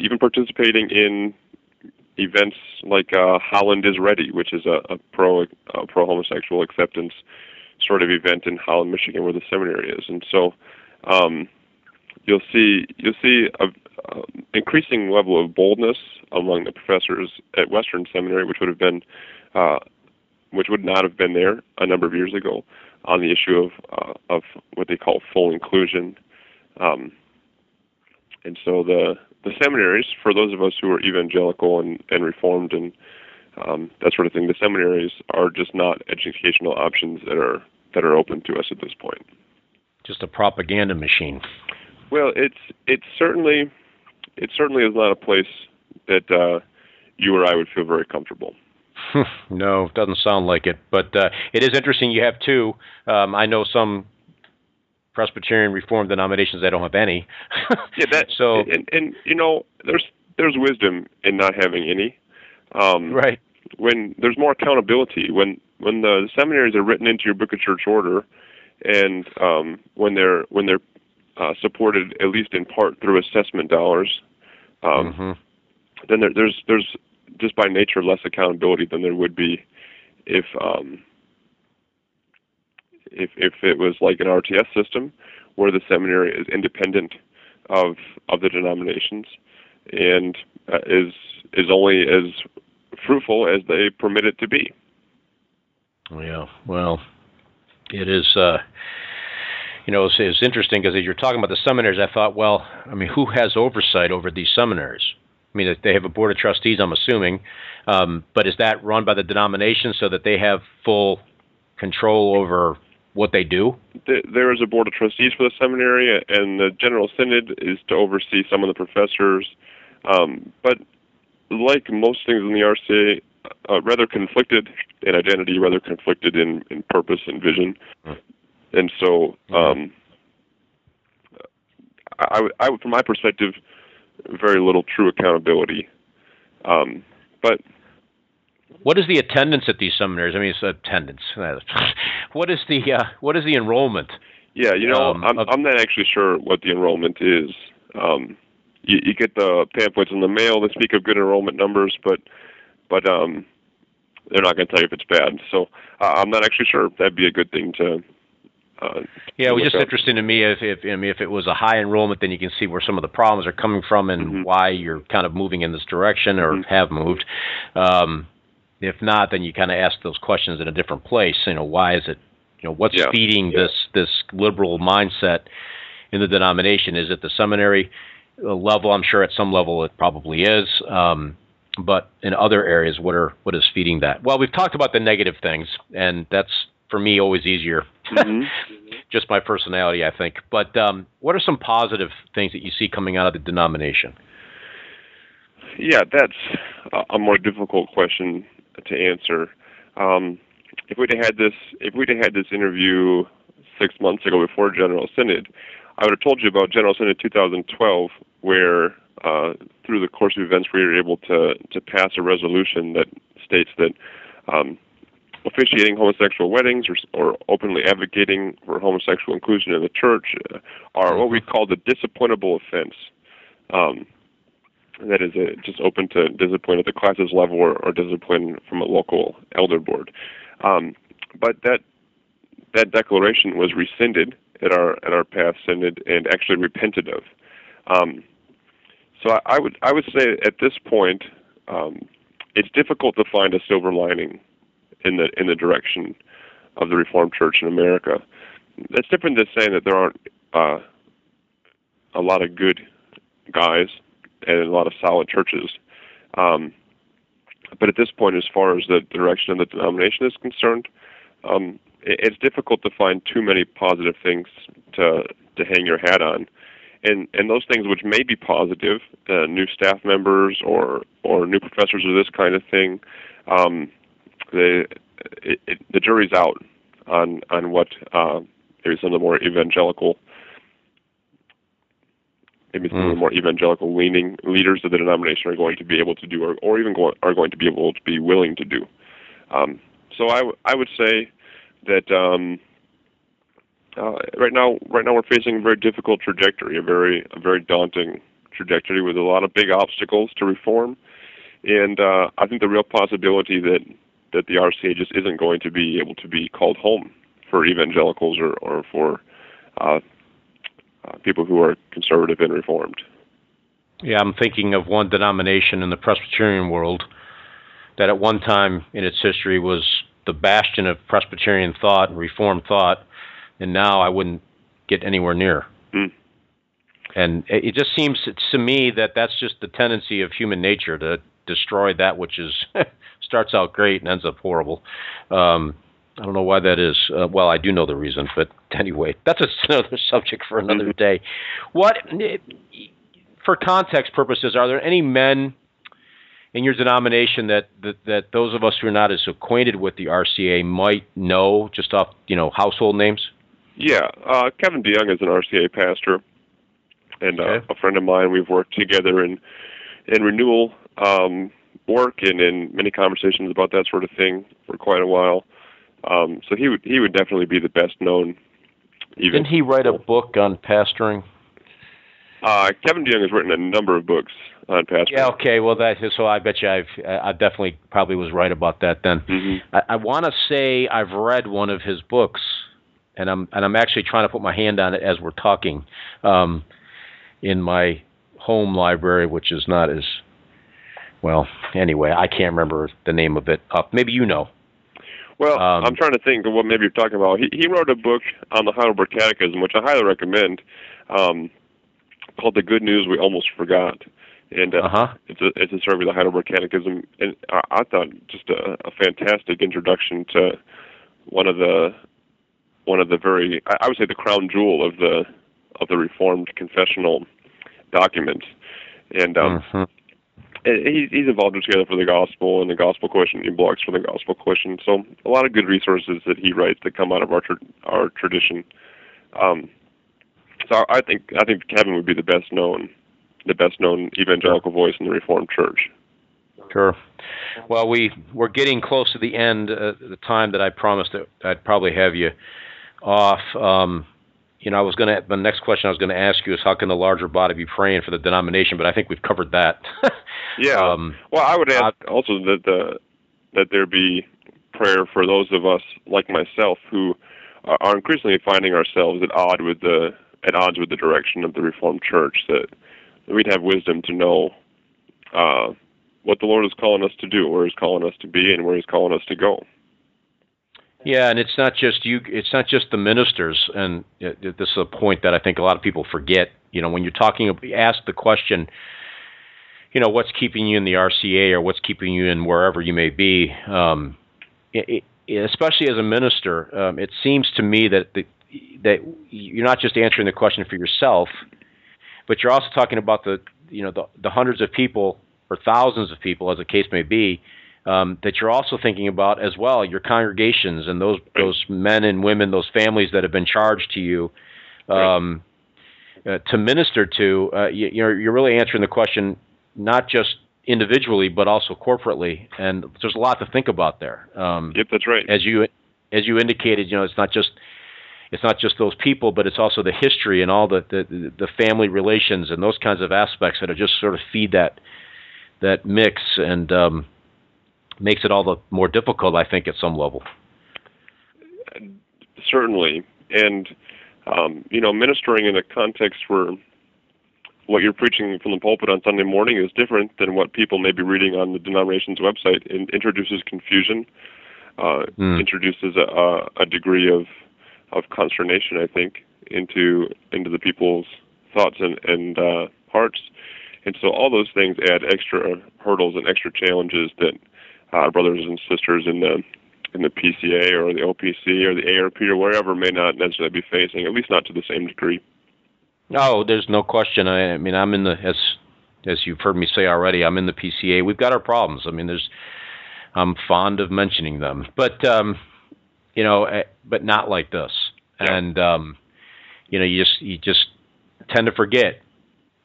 even participating in events like Holland is Ready, which is a pro-homosexual acceptance sort of event in Holland, Michigan, where the seminary is, and so. You'll see an increasing level of boldness among the professors at Western Seminary, which would not have been there a number of years ago, on the issue of what they call full inclusion. And so the seminaries, for those of us who are evangelical and Reformed and that sort of thing, the seminaries are just not educational options that are open to us at this point. Just a propaganda machine. Well, it certainly is not a place that you or I would feel very comfortable. No, it doesn't sound like it. But it is interesting you have 2. I know some Presbyterian Reformed denominations that don't have any. Yeah, and you know, there's wisdom in not having any. Right. When there's more accountability, when the seminaries are written into your Book of Church Order, and when they're supported at least in part through assessment dollars, then there's just by nature less accountability than there would be if it was like an RTS system where the seminary is independent of the denominations and is only as fruitful as they permit it to be. Yeah, well, it is. You know, it's interesting because as you're talking about the seminaries, I thought, well, I mean, who has oversight over these seminaries? I mean, they have a board of trustees, I'm assuming, but is that run by the denomination so that they have full control over what they do? There is a board of trustees for the seminary, and the General Synod is to oversee some of the professors, but like most things in the RCA, rather conflicted in identity, rather conflicted in purpose and vision. And so, I would, from my perspective, very little true accountability. But what is the attendance at these seminaries? I mean, it's attendance. What is the enrollment? Yeah, you know, I'm not actually sure what the enrollment is. you get the pamphlets in the mail that speak of good enrollment numbers, but they're not going to tell you if it's bad. So I'm not actually sure if that'd be a good thing to. Yeah, it was just interesting to me if it was a high enrollment, then you can see where some of the problems are coming from and mm-hmm. why you're kind of moving in this direction or mm-hmm. have moved. If not, then you kind of ask those questions in a different place. You know, why is it? You know, what's feeding this liberal mindset in the denomination? Is it the seminary level? I'm sure at some level it probably is. But in other areas, what is feeding that? Well, we've talked about the negative things, and that's, for me, always easier. Mm-hmm. Just my personality, I think. But what are some positive things that you see coming out of the denomination? Yeah, that's a more difficult question to answer. If we'd have had this interview 6 months ago before General Synod, I would have told you about General Synod 2012, where through the course of events we were able to pass a resolution that states that officiating homosexual weddings or openly advocating for homosexual inclusion in the church are what we call the disappointable offense. That is just open to discipline at the classes level or discipline from a local elder board. But that declaration was rescinded at our past synod and actually repented of. So I would say at this point it's difficult to find a silver lining in the direction of the Reformed Church in America. That's different than saying that there aren't a lot of good guys and a lot of solid churches. But at this point, as far as the direction of the denomination is concerned, it's difficult to find too many positive things to hang your hat on. And those things which may be positive, new staff members or new professors or this kind of thing, the jury's out on what maybe some of the more evangelical leaning leaders of the denomination are going to be able to do or even are going to be able to be willing to do. So I would say that right now we're facing a very difficult trajectory, a very daunting trajectory with a lot of big obstacles to reform. And I think the real possibility that the RCA just isn't going to be able to be called home for evangelicals or for people who are conservative and reformed. Yeah, I'm thinking of one denomination in the Presbyterian world that at one time in its history was the bastion of Presbyterian thought and Reformed thought, and now I wouldn't get anywhere near. Mm. And it just seems to me that that's just the tendency of human nature to destroy that which is starts out great and ends up horrible. I don't know why that is. Well, I do know the reason, but anyway, that's another subject for another day. What, for context purposes, are there any men in your denomination that those of us who are not as acquainted with the RCA might know, just off, household names? Yeah, Kevin DeYoung is an RCA pastor, and a friend of mine. We've worked together in renewal work and in many conversations about that sort of thing for quite a while. So he would definitely be the best known. Even. Didn't he write a book on pastoring? Kevin DeYoung has written a number of books on pastoring. Yeah, okay. Well, so I bet you I definitely probably was right about that then. Mm-hmm. I want to say I've read one of his books, and I'm actually trying to put my hand on it as we're talking, in my home library, which is not as well. Anyway, I can't remember the name of it. Maybe you know. Well, I'm trying to think of what maybe you're talking about. He wrote a book on the Heidelberg Catechism, which I highly recommend, called "The Good News We Almost Forgot," and it's a survey of the Heidelberg Catechism, and I thought just a fantastic introduction to one of the very, I would say, the crown jewel of the Reformed confessional documents, and. Mm-hmm. He's involved with Together for the Gospel and the Gospel Coalition. He blogs for the Gospel Coalition. So a lot of good resources that he writes that come out of our tradition. So I think Kevin would be the best known evangelical voice in the Reformed Church. Sure. Well, we're getting close to the end, the time that I promised that I'd probably have you off. You know, the next question I was going to ask you is, how can the larger body be praying for the denomination? But I think we've covered that. Yeah. Well, I would add also that there be prayer for those of us like myself who are increasingly finding ourselves at odds with the direction of the Reformed Church, that we'd have wisdom to know what the Lord is calling us to do, where He's calling us to be, and where He's calling us to go. Yeah, and it's not just you. It's not just the ministers, and this is a point that I think a lot of people forget. You know, when you're talking, ask the question, you know, what's keeping you in the RCA, or what's keeping you in wherever you may be. Especially as a minister, it seems to me that you're not just answering the question for yourself, but you're also talking about the hundreds of people or thousands of people, as the case may be, that you're also thinking about as well, your congregations and those men and women, those families that have been charged to you to minister to. You're really answering the question not just individually but also corporately, and there's a lot to think about there. Yep, that's right. As you indicated, you know, it's not just those people, but it's also the history and all the family relations and those kinds of aspects that are just sort of feed that mix and. Makes it all the more difficult, I think, at some level. Certainly. And, you know, ministering in a context where what you're preaching from the pulpit on Sunday morning is different than what people may be reading on the denomination's website, and introduces confusion, introduces a degree of consternation, I think, into the people's thoughts and hearts. And so all those things add extra hurdles and extra challenges that our brothers and sisters in the PCA or the OPC or the ARP or wherever may not necessarily be facing, at least not to the same degree. No, there's no question. I mean, I'm in the, as you've heard me say already, I'm in the PCA. We've got our problems. I mean, I'm fond of mentioning them, but you know, but not like this. Yeah. And you know, you just tend to forget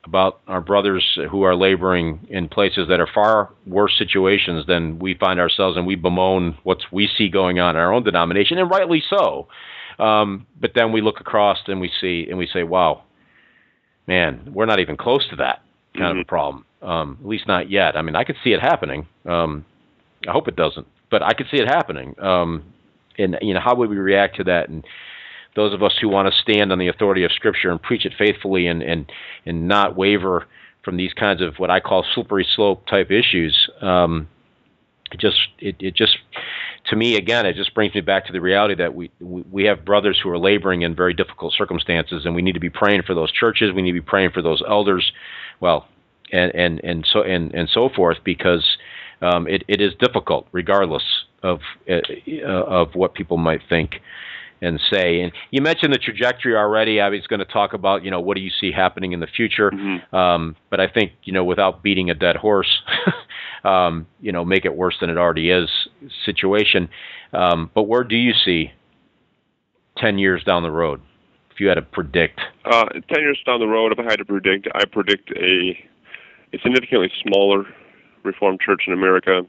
about our brothers who are laboring in places that are far worse situations than we find ourselves, and we bemoan what we see going on in our own denomination, and rightly so. But then we look across and we see, and we say, wow, man, we're not even close to that kind of a problem, at least not yet. I mean, I could see it happening. I hope it doesn't, but I could see it happening. And, you know, how would we react to that? And those of us who want to stand on the authority of Scripture and preach it faithfully and not waver from these kinds of what I call slippery slope type issues, it just to me, again, it just brings me back to the reality that we have brothers who are laboring in very difficult circumstances, and we need to be praying for those churches. We need to be praying for those elders, well, and so forth, because it is difficult, regardless of what people might think and say. And you mentioned the trajectory already. I was going to talk about, you know, what do you see happening in the future? Mm-hmm. But I think, you know, without beating a dead horse, you know, make it worse than it already is situation. But where do you see 10 years down the road, if you had to predict? 10 years down the road, if I had to predict, I predict a significantly smaller Reformed Church in America,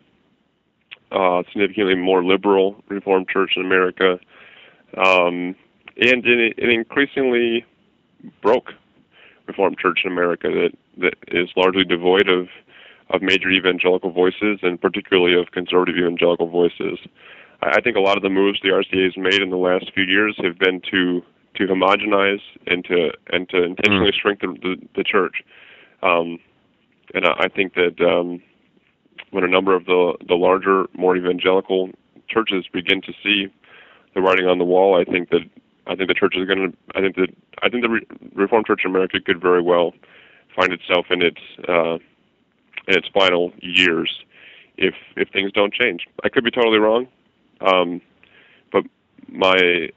significantly more liberal Reformed Church in America, and an increasingly broke Reformed Church in America that is largely devoid of major evangelical voices, and particularly of conservative evangelical voices. I think a lot of the moves the RCA has made in the last few years have been to homogenize and to intentionally shrink the church. And I think that when a number of the larger, more evangelical churches begin to see the writing on the wall, I think the Reformed Church in America could very well find itself in its final years if things don't change. I could be totally wrong, but my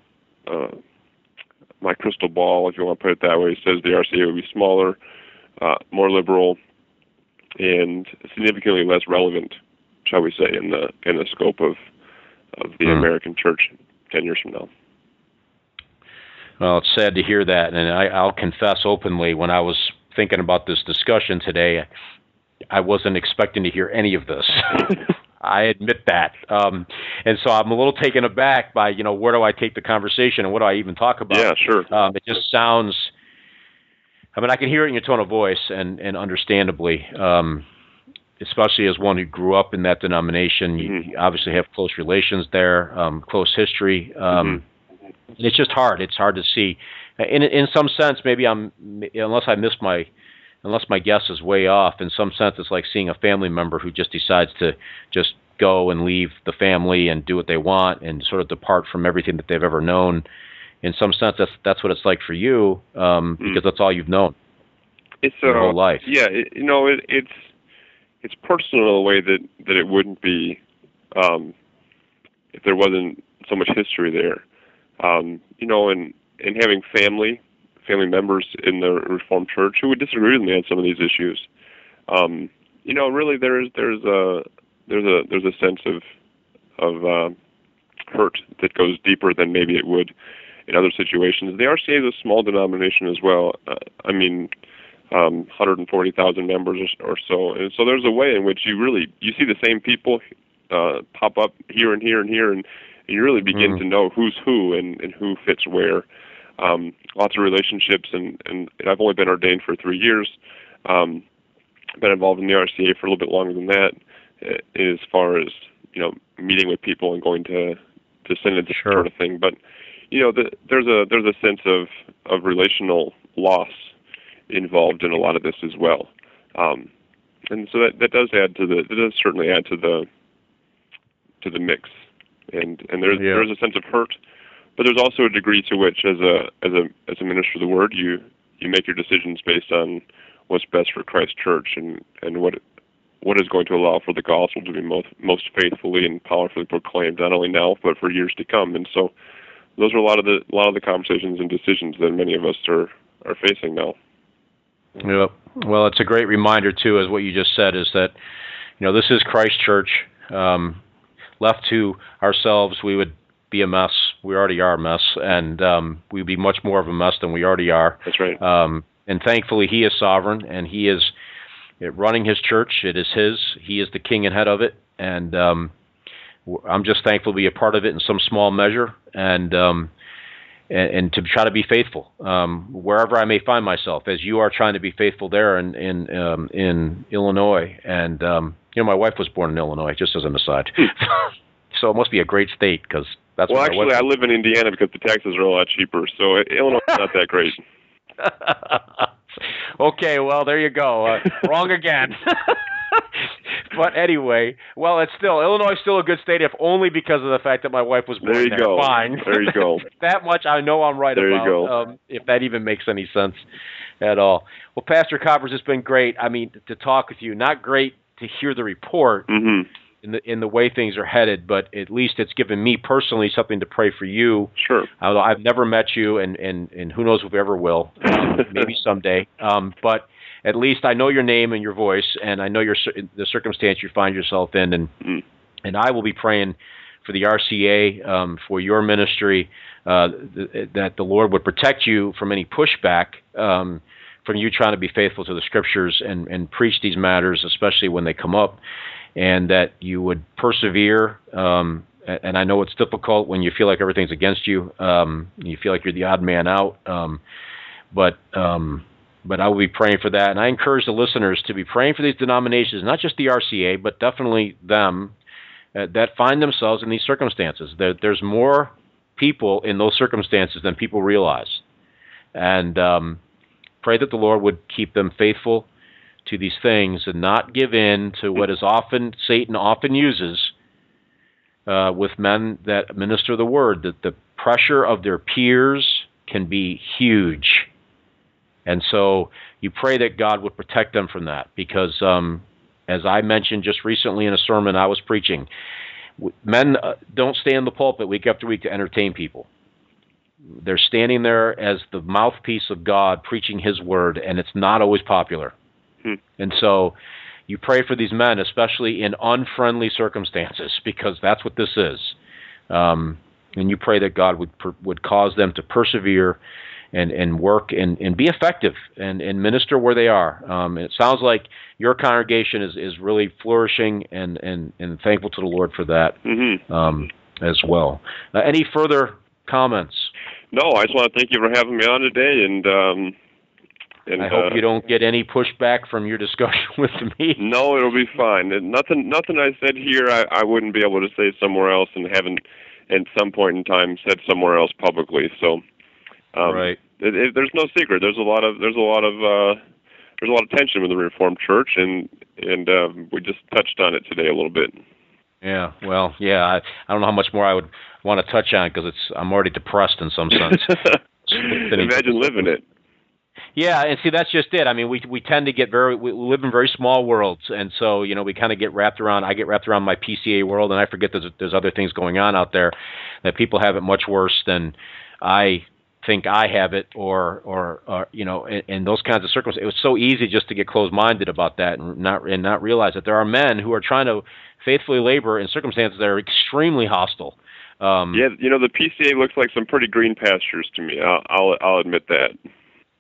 crystal ball, if you want to put it that way, says the RCA would be smaller, more liberal, and significantly less relevant, shall we say, in the scope of the American church 10 years from now. Well, it's sad to hear that, and I'll confess openly, when I was thinking about this discussion today, I wasn't expecting to hear any of this. I admit that. And so I'm a little taken aback by, you know, where do I take the conversation and what do I even talk about? Yeah, sure. It just sounds, I mean, I can hear it in your tone of voice and understandably, especially as one who grew up in that denomination, you obviously have close relations there, close history. And it's just hard. It's hard to see. In some sense, maybe I'm, unless my guess is way off, in some sense, it's like seeing a family member who just decides to just go and leave the family and do what they want and sort of depart from everything that they've ever known. In some sense, that's what it's like for you, because that's all you've known. It's your whole life. Yeah, it's personal in a way that it wouldn't be if there wasn't so much history there. And having family members in the Reformed Church who would disagree with me on some of these issues. Really there's a sense of hurt that goes deeper than maybe it would in other situations. The RCA is a small denomination as well. 140,000 members or so. And so there's a way in which you see the same people pop up here and here and here, and you really begin to know who's who and who fits where. Lots of relationships, and I've only been ordained for 3 years. Been involved in the RCA for a little bit longer than that, as far as meeting with people and going to synods, sure, sort of thing. But there's a sense of relational loss involved in a lot of this as well, and so that does add to the certainly add to the mix, and there's a sense of hurt. But there's also a degree to which, as a minister of the Word, you make your decisions based on what's best for Christ's Church and what is going to allow for the gospel to be most faithfully and powerfully proclaimed, not only now but for years to come. And so, those are a lot of the conversations and decisions that many of us are facing now. Yeah. Well, it's a great reminder too, as what you just said is that this is Christ's Church. Left to ourselves, we would be a mess. We already are a mess, and we'd be much more of a mess than we already are. That's right. And thankfully, He is sovereign, and He is running His church. It is His. He is the king and head of it, and I'm just thankful to be a part of it in some small measure, and to try to be faithful wherever I may find myself, as you are trying to be faithful there in Illinois. And my wife was born in Illinois, just as an aside, so it must be a great state because. Well, actually, I live in Indiana because the taxes are a lot cheaper, so Illinois is not that great. Okay, well, there you go. Wrong again. But anyway, well, Illinois is still a good state, if only because of the fact that my wife was born there. Go. Fine. There you go. That much I know I'm right there about, you go. If that even makes any sense at all. Well, Pastor Coppers, it's been great, to talk with you. Not great to hear the report. Mm-hmm. In the way things are headed, but at least it's given me personally something to pray for you. Sure. Although I've never met you, and who knows if we ever will, maybe someday. But at least I know your name and your voice, and I know the circumstance you find yourself in, and I will be praying for the RCA, for your ministry, that the Lord would protect you from any pushback from you trying to be faithful to the Scriptures and preach these matters, especially when they come up. And that you would persevere. And I know it's difficult when you feel like everything's against you. You feel like you're the odd man out. But I will be praying for that. And I encourage the listeners to be praying for these denominations, not just the RCA, but definitely them that find themselves in these circumstances. There's more people in those circumstances than people realize. And pray that the Lord would keep them faithful to these things and not give in to what is Satan often uses with men that minister the Word, that the pressure of their peers can be huge. And so you pray that God would protect them from that, because as I mentioned just recently in a sermon I was preaching, men don't stay in the pulpit week after week to entertain people. They're standing there as the mouthpiece of God preaching His Word, and it's not always popular. And so you pray for these men, especially in unfriendly circumstances, because that's what this is. And you pray that God would cause them to persevere and work and be effective and minister where they are. And it sounds like your congregation is really flourishing, and thankful to the Lord for that as well. Any further comments? No, I just want to thank you for having me on today, and I hope you don't get any pushback from your discussion with me. No, it'll be fine. Nothing I said here I wouldn't be able to say somewhere else, and haven't at some point in time said somewhere else publicly. So, right. There's no secret. There's a lot of tension with the Reformed Church, and we just touched on it today a little bit. Yeah, well, yeah, I don't know how much more I would want to touch on, because I'm already depressed in some sense. Imagine living it. Yeah, and see, that's just it. I mean, we tend to get we live in very small worlds, and so, you know, we kind of get wrapped around, I get wrapped around my PCA world, and I forget that there's other things going on out there, that people have it much worse than I think I have it, or you know, in those kinds of circumstances. It was so easy just to get closed-minded about that and not realize that there are men who are trying to faithfully labor in circumstances that are extremely hostile. Yeah, you know, the PCA looks like some pretty green pastures to me. I'll admit that.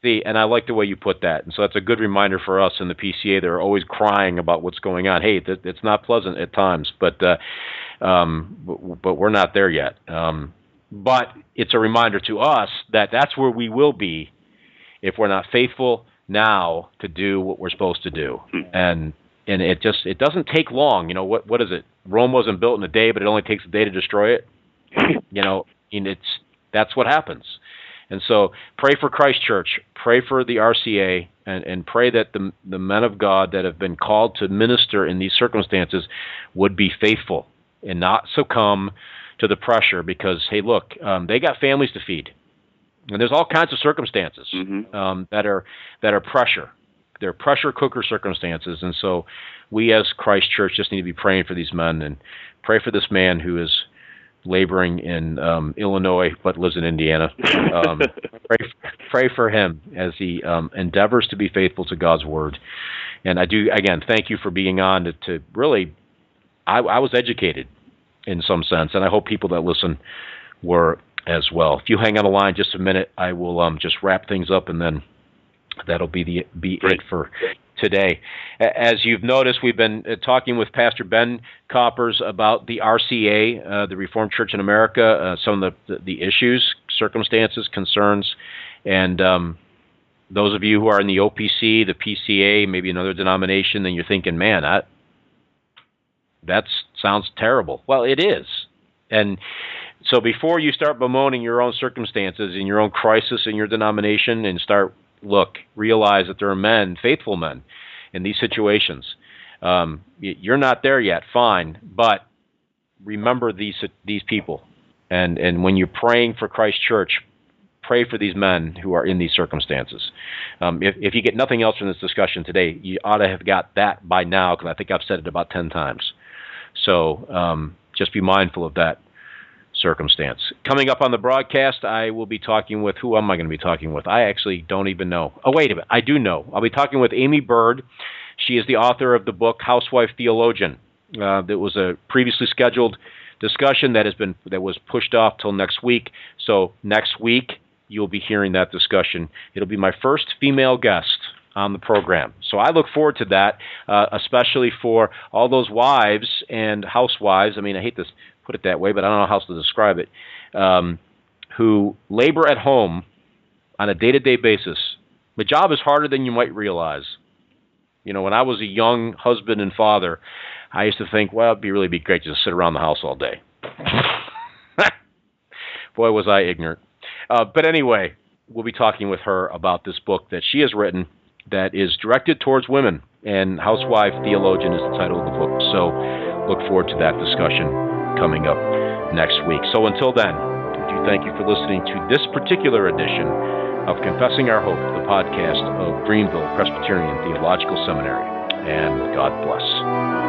See, and I like the way you put that. And so that's a good reminder for us in the PCA. They're always crying about what's going on. Hey, it's not pleasant at times, but we're not there yet. But it's a reminder to us that that's where we will be if we're not faithful now to do what we're supposed to do. And it doesn't take long. You know, what is it? Rome wasn't built in a day, but it only takes a day to destroy it. You know, and that's what happens. And so pray for Christ Church, pray for the RCA, and pray that the men of God that have been called to minister in these circumstances would be faithful and not succumb to the pressure, because, hey, look, they got families to feed. And there's all kinds of circumstances that are pressure. They're pressure cooker circumstances. And so we as Christ Church just need to be praying for these men, and pray for this man who is laboring in Illinois but lives in Indiana. Pray for him as he endeavors to be faithful to God's word. And I do, again, thank you for being on to really, I was educated in some sense, and I hope people that listen were as well. If you hang on the line just a minute, I will just wrap things up, and then that'll be it for today. As you've noticed, we've been talking with Pastor Ben Coppers about the RCA, the Reformed Church in America, some of the issues, circumstances, concerns, and those of you who are in the OPC, the PCA, maybe another denomination, and you're thinking, man, that sounds terrible. Well, it is. And so before you start bemoaning your own circumstances and your own crisis in your denomination, and start, realize that there are men, faithful men, in these situations. You're not there yet, fine, but remember these people. And when you're praying for Christ Church, pray for these men who are in these circumstances. If you get nothing else from this discussion today, you ought to have got that by now, because I think I've said it about 10 times. So just be mindful of that circumstance. Coming up on the broadcast, I will be talking with, who am I going to be talking with? I actually don't even know. Oh, wait a minute. I do know. I'll be talking with Amy Bird. She is the author of the book, Housewife Theologian. That was a previously scheduled discussion that was pushed off till next week. So next week, you'll be hearing that discussion. It'll be my first female guest on the program. So I look forward to that, especially for all those wives and housewives. I mean, I hate to put it that way, but I don't know how else to describe it, who labor at home on a day-to-day basis. The job is harder than you might realize. You know, when I was a young husband and father, I used to think, well, it'd be great to just sit around the house all day. Boy, was I ignorant. But anyway, we'll be talking with her about this book that she has written, that is directed towards women, and Housewife Theologian is the title of the book. So look forward to that discussion coming up next week. So until then, I do thank you for listening to this particular edition of Confessing Our Hope, the podcast of Greenville Presbyterian Theological Seminary. And God bless.